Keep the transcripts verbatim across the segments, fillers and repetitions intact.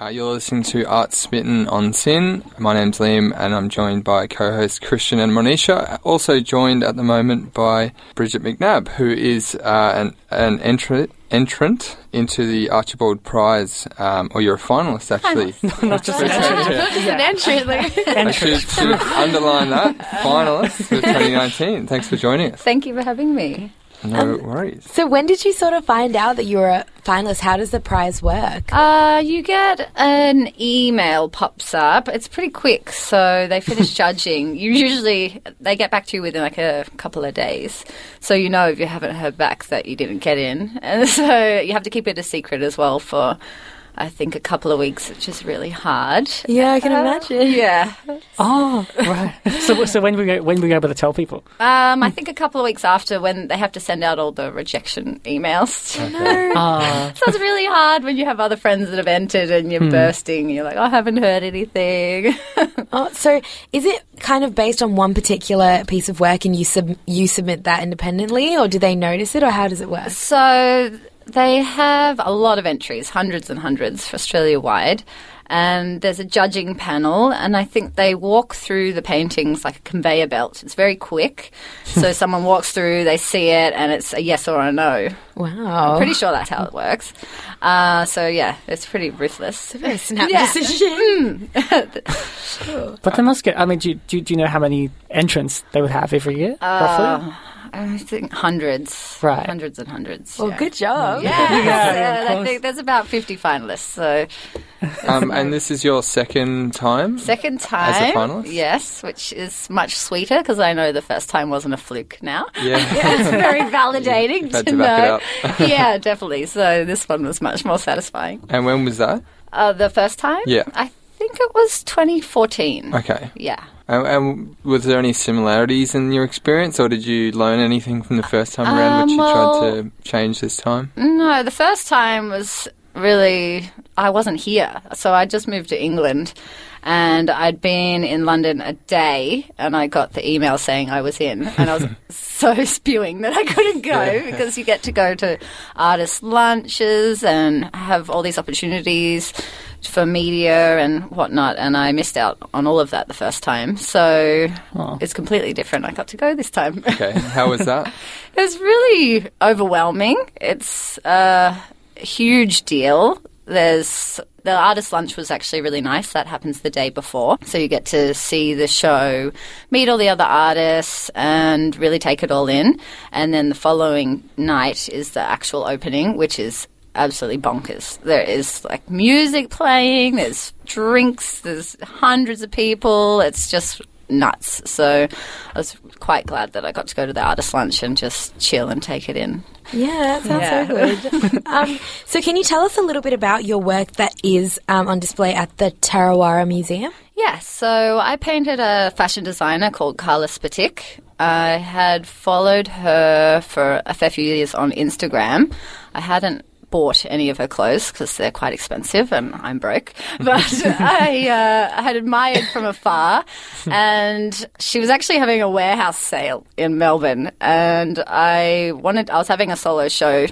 Uh, you're listening to Art Smitten on Sin. My name's Liam and I'm joined by co-hosts Christian and Monisha, also joined at the moment by Bridget McNabb, who is uh, an, an entrant entrant into the Archibald Prize, um, or you're a finalist actually. No, not just an entrant. Just an entrant. I should underline that, finalist for twenty nineteen. Thanks for joining us. Thank you for having me. No um, worries. So when did you sort of find out that you were a finalist? How does the prize work? Uh, you get an email pops up. It's pretty quick, so they finish judging. You usually, they get back to you within like a couple of days. So you know if you haven't heard back that you didn't get in. And so you have to keep it a secret as well for, I think, a couple of weeks, which is really hard. Yeah, I can uh, imagine. Yeah. Oh, right. So, so when were you, when were you able to tell people? Um, I think a couple of weeks after, when they have to send out all the rejection emails. Okay. No. Uh. So it's really hard when you have other friends that have entered and you're hmm. bursting. You're like, I haven't heard anything. Oh, so is it kind of based on one particular piece of work and you sub- you submit that independently, or do they notice it, or how does it work? So they have a lot of entries, hundreds and hundreds, Australia-wide, and there's a judging panel, and I think they walk through the paintings like a conveyor belt. It's very quick, so someone walks through, they see it, and it's a yes or a no. Wow. I'm pretty sure that's how it works. Uh, so, yeah, it's pretty ruthless. It's a very snap yeah. decision. Sure. But they must get, I mean, do you, do you know how many entrants they would have every year, uh, roughly? I think hundreds. Right. Hundreds and hundreds. Well, yeah. Good job. Yeah. yeah, yeah, yeah I think there's about fifty finalists. So. Um, and this is your second time? Second time. As a finalist? Yes, which is much sweeter because I know the first time wasn't a fluke now. Yeah. yeah it's very validating to, to know. Yeah, definitely. So this one was much more satisfying. And when was that? Uh, the first time? Yeah. I think it was twenty fourteen. Okay. Yeah. And, and was there any similarities in your experience, or did you learn anything from the first time around um, which you well, tried to change this time? No, the first time was really, I wasn't here. So I just moved to England and I'd been in London a day and I got the email saying I was in and I was so spewing that I couldn't go yeah. because you get to go to artist lunches and have all these opportunities for media and whatnot, and I missed out on all of that the first time. So oh. it's completely different. I got to go this time. Okay, how was that? It was really overwhelming. It's a huge deal. There's the artist lunch was actually really nice. That happens the day before. So you get to see the show, meet all the other artists and really take it all in. And then the following night is the actual opening, which is absolutely bonkers. There is like music playing, there's drinks, there's hundreds of people. It's just nuts. So I was quite glad that I got to go to the artist lunch and just chill and take it in. Yeah, that sounds yeah. so good. um, so can you tell us a little bit about your work that is um, on display at the Tarawara Museum? Yeah, so I painted a fashion designer called Carla Spatik. I had followed her for a fair few years on Instagram. I hadn't bought any of her clothes because they're quite expensive and I'm broke, but I uh, had admired from afar, and she was actually having a warehouse sale in Melbourne, and I wanted I was having a solo show.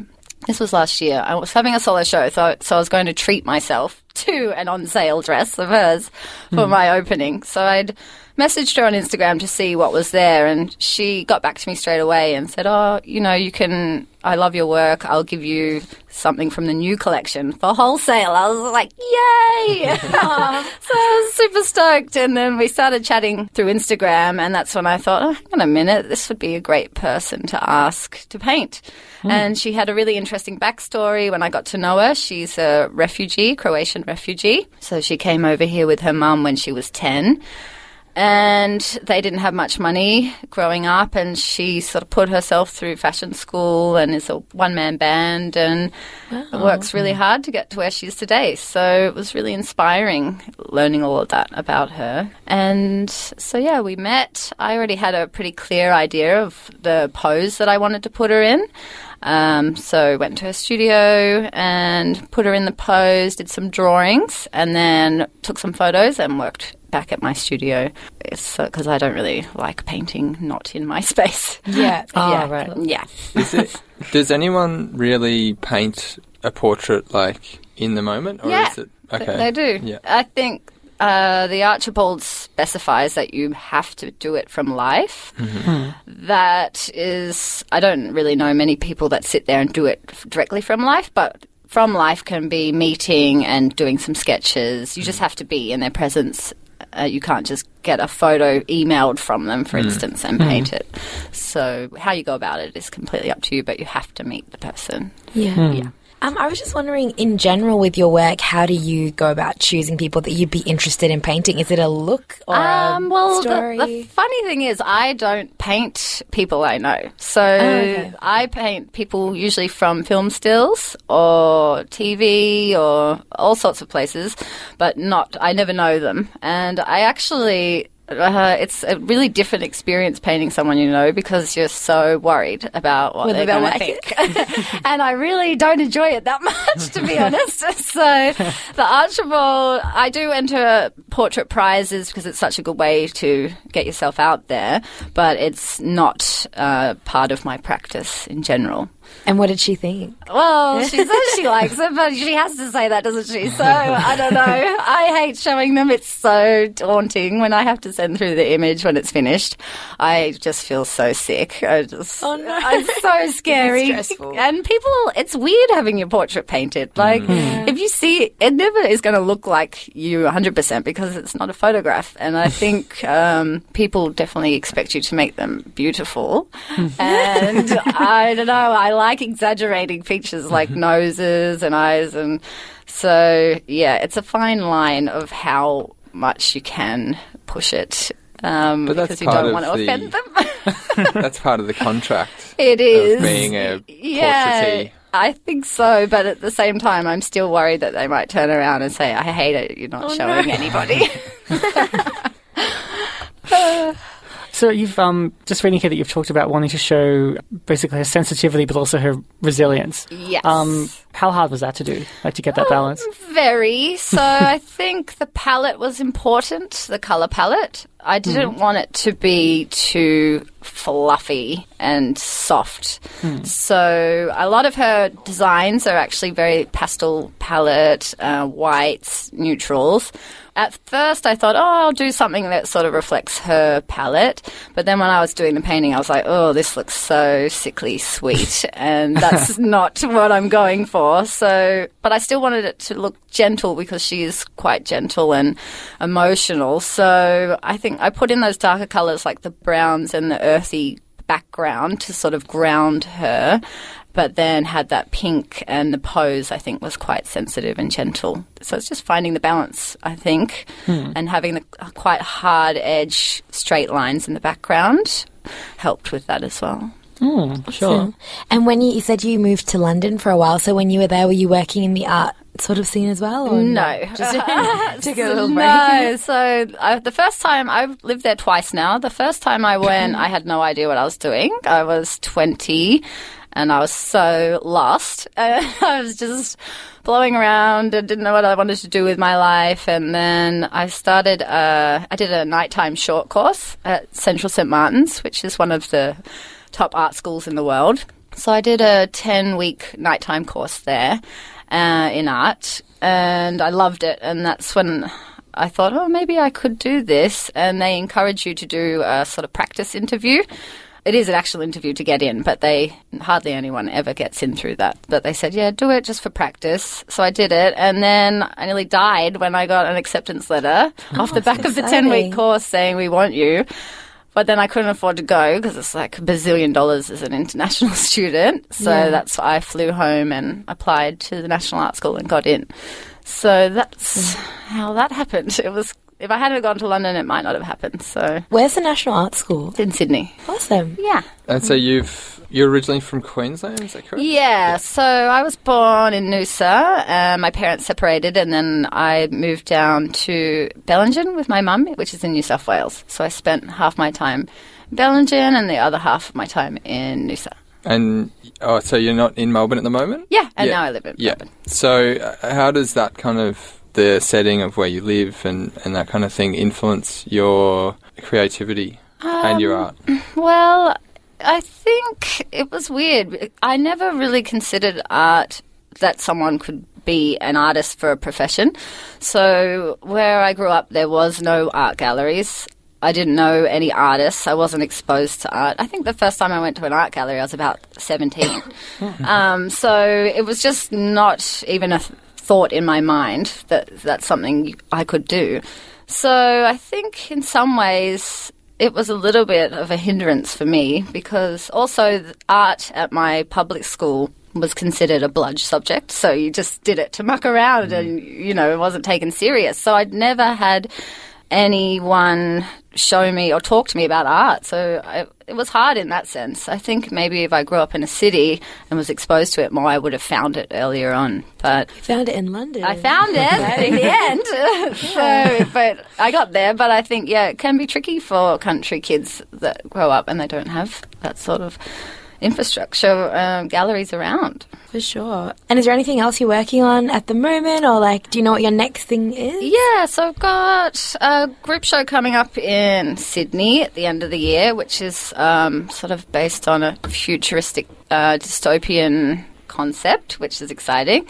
This was last year. I was having a solo show, so, so I was going to treat myself to an on-sale dress of hers for mm. my opening. So I'd messaged her on Instagram to see what was there, and she got back to me straight away and said, oh, you know, you can, I love your work. I'll give you something from the new collection for wholesale. I was like, yay! So I was super stoked, and then we started chatting through Instagram, and that's when I thought, oh, hang on a minute, this would be a great person to ask to paint. Mm. And she had a really interesting backstory when I got to know her. She's a refugee, Croatian refugee. So she came over here with her mum when she was ten, and they didn't have much money growing up, and she sort of put herself through fashion school and is a one-man band and wow. works really hard to get to where she is today. So it was really inspiring learning all of that about her. And so, yeah, we met. I already had a pretty clear idea of the pose that I wanted to put her in. Um, so went to her studio and put her in the pose, did some drawings, and then took some photos and worked back at my studio because uh, I don't really like painting not in my space. Yeah. Oh, yeah. Right. Yeah. Is it, does anyone really paint a portrait like in the moment? Or yeah. is it Okay. They do. Yeah. I think uh, the Archibald specifies that you have to do it from life. Mm-hmm. That is, I don't really know many people that sit there and do it directly from life, but from life can be meeting and doing some sketches. You mm. just have to be in their presence. Uh, you can't just get a photo emailed from them, for mm. instance, and mm. paint it. So how you go about it is completely up to you, but you have to meet the person. Yeah. Mm. Yeah. Um, I was just wondering, in general with your work, how do you go about choosing people that you'd be interested in painting? Is it a look or um, a well, story? Well, the, the funny thing is I don't paint people I know. So oh, okay. I paint people usually from film stills or T V or all sorts of places, but not. I never know them. And I actually... Uh, it's a really different experience painting someone you know because you're so worried about what well, they're going to like think. And I really don't enjoy it that much, to be honest. So the Archibald, I do enter portrait prizes because it's such a good way to get yourself out there, but it's not uh, part of my practice in general. And what did she think? Well, she says she likes it, but she has to say that, doesn't she? So, I don't know. I hate showing them. It's so daunting when I have to send through the image when it's finished. I just feel so sick. I just, oh, no. It's so scary. It's stressful. And people, it's weird having your portrait painted. Like, mm. if you see, it never is going to look like you one hundred percent because it's not a photograph. And I think um, people definitely expect you to make them beautiful. And I don't know, I like exaggerating features like noses and eyes, and so yeah, it's a fine line of how much you can push it um, because you don't want to the, offend them. That's part of the contract. It is of being a yeah, portraitee. I think so, but at the same time, I'm still worried that they might turn around and say, "I hate it. You're not oh, showing no. anybody." uh, So you've um, just reading here that you've talked about wanting to show basically her sensitivity, but also her resilience. Yes. Um, how hard was that to do? Like to get that um, balance? Very. So I think the palette was important, the color palette. I didn't mm. want it to be too fluffy and soft. Mm. So a lot of her designs are actually very pastel palette, uh, whites, neutrals. At first I thought, oh, I'll do something that sort of reflects her palette. But then when I was doing the painting, I was like, oh, this looks so sickly sweet. And that's not what I'm going for. So, but I still wanted it to look gentle because she is quite gentle and emotional. So I think I put in those darker colours like the browns and the earthy background to sort of ground her, but then had that pink, and the pose, I think, was quite sensitive and gentle. So it's just finding the balance, I think, hmm. and having the quite hard edge straight lines in the background helped with that as well. Mm, sure. So, and when you, you said you moved to London for a while, so when you were there, were you working in the art sort of scene as well? Or no. Just took a little break. No. So I, the first time, I've lived there twice now. The first time I went, I had no idea what I was doing. I was twenty and I was so lost. I was just blowing around and didn't know what I wanted to do with my life. And then I started, a, I did a nighttime short course at Central Saint Martins, which is one of the top art schools in the world. So I did a ten-week nighttime course there uh, in art, and I loved it. And that's when I thought, oh, maybe I could do this. And they encourage you to do a sort of practice interview. It is an actual interview to get in, but they hardly anyone ever gets in through that. But they said, yeah, do it just for practice. So I did it, and then I nearly died when I got an acceptance letter oh, off the back of the ten-week course saying, we want you. But then I couldn't afford to go because it's like a bazillion dollars as an international student. So yeah. that's why I flew home and applied to the National Art School and got in. So that's yeah. how that happened. It was If I hadn't gone to London, it might not have happened. So, where's the National Art School? It's in Sydney. Awesome. Yeah. And so you've, you're originally from Queensland, is that correct? Yeah. yeah. So I was born in Noosa. Uh, my parents separated and then I moved down to Bellingen with my mum, which is in New South Wales. So I spent half my time in Bellingen and the other half of my time in Noosa. And oh, so you're not in Melbourne at the moment? Yeah. And yeah. now I live in yeah. Melbourne. So uh, how does that kind of... the setting of where you live and, and that kind of thing influence your creativity um, and your art? Well, I think it was weird. I never really considered art that someone could be an artist for a profession. So where I grew up, there was no art galleries. I didn't know any artists. I wasn't exposed to art. I think the first time I went to an art gallery, I was about seventeen. um, so it was just not even a th- thought in my mind that that's something I could do. So I think in some ways it was a little bit of a hindrance for me, because also art at my public school was considered a bludge subject, so you just did it to muck around mm. and, you know, it wasn't taken serious. So I'd never had anyone show me or talk to me about art, so I, it was hard in that sense. I think maybe if I grew up in a city and was exposed to it more, I would have found it earlier on. But you found it in London. I found it in the end. Yeah. So, but I got there. But I think, yeah, it can be tricky for country kids that grow up and they don't have that sort of infrastructure, um, galleries around. For sure. And is there anything else you're working on at the moment, or like, do you know what your next thing is? Yeah, so I've got a group show coming up in Sydney at the end of the year, which is um, sort of based on a futuristic uh, dystopian concept, which is exciting.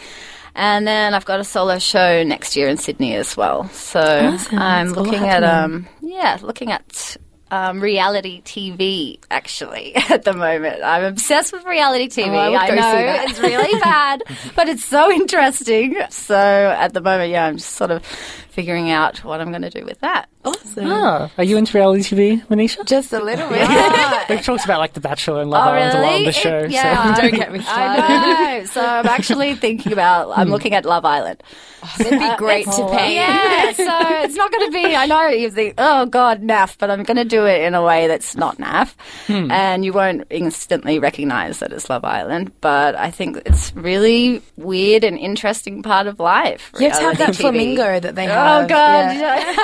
And then I've got a solo show next year in Sydney as well. So awesome. I'm That's looking at, um, yeah, looking at... Um, reality T V, actually, at the moment. I'm obsessed with reality T V. Oh, I, would I go know, see that. It's really bad, but it's so interesting. So at the moment, yeah, I'm just sort of figuring out what I'm going to do with that. Awesome. Oh. Are you into reality T V, Manisha? Just a little bit. Yeah. We've talked about, like, The Bachelor and Love oh, Island really? a lot on the show. It, yeah, so. Don't get me started. I know. So I'm actually thinking about, I'm looking at Love Island. Oh, it'd be great uh, to pay. Yeah, so it's not going to be, I know you think, oh, God, naff, but I'm going to do it in a way that's not naff, hmm. and you won't instantly recognise that it's Love Island, but I think it's really weird and interesting part of life. You have to have that T V flamingo that they have. Oh, God. Yeah.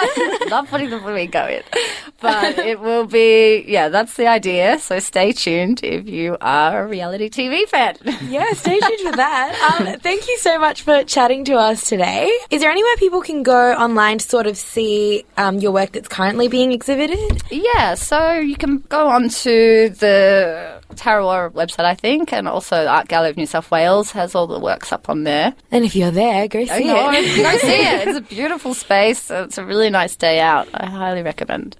Love putting the flamingo in. But it will be, yeah, that's the idea, so stay tuned if you are a reality T V fan. Yeah, stay tuned for that. Um, thank you so much for chatting to us today. Is there anywhere people can go online to sort of see um, your work that's currently being exhibited? Yeah, so you can go on to the Tarawara website, I think, and also the Art Gallery of New South Wales has all the works up on there. And if you're there, go see oh, it. Go see it. It's a beautiful space. It's a really nice day out. I highly recommend.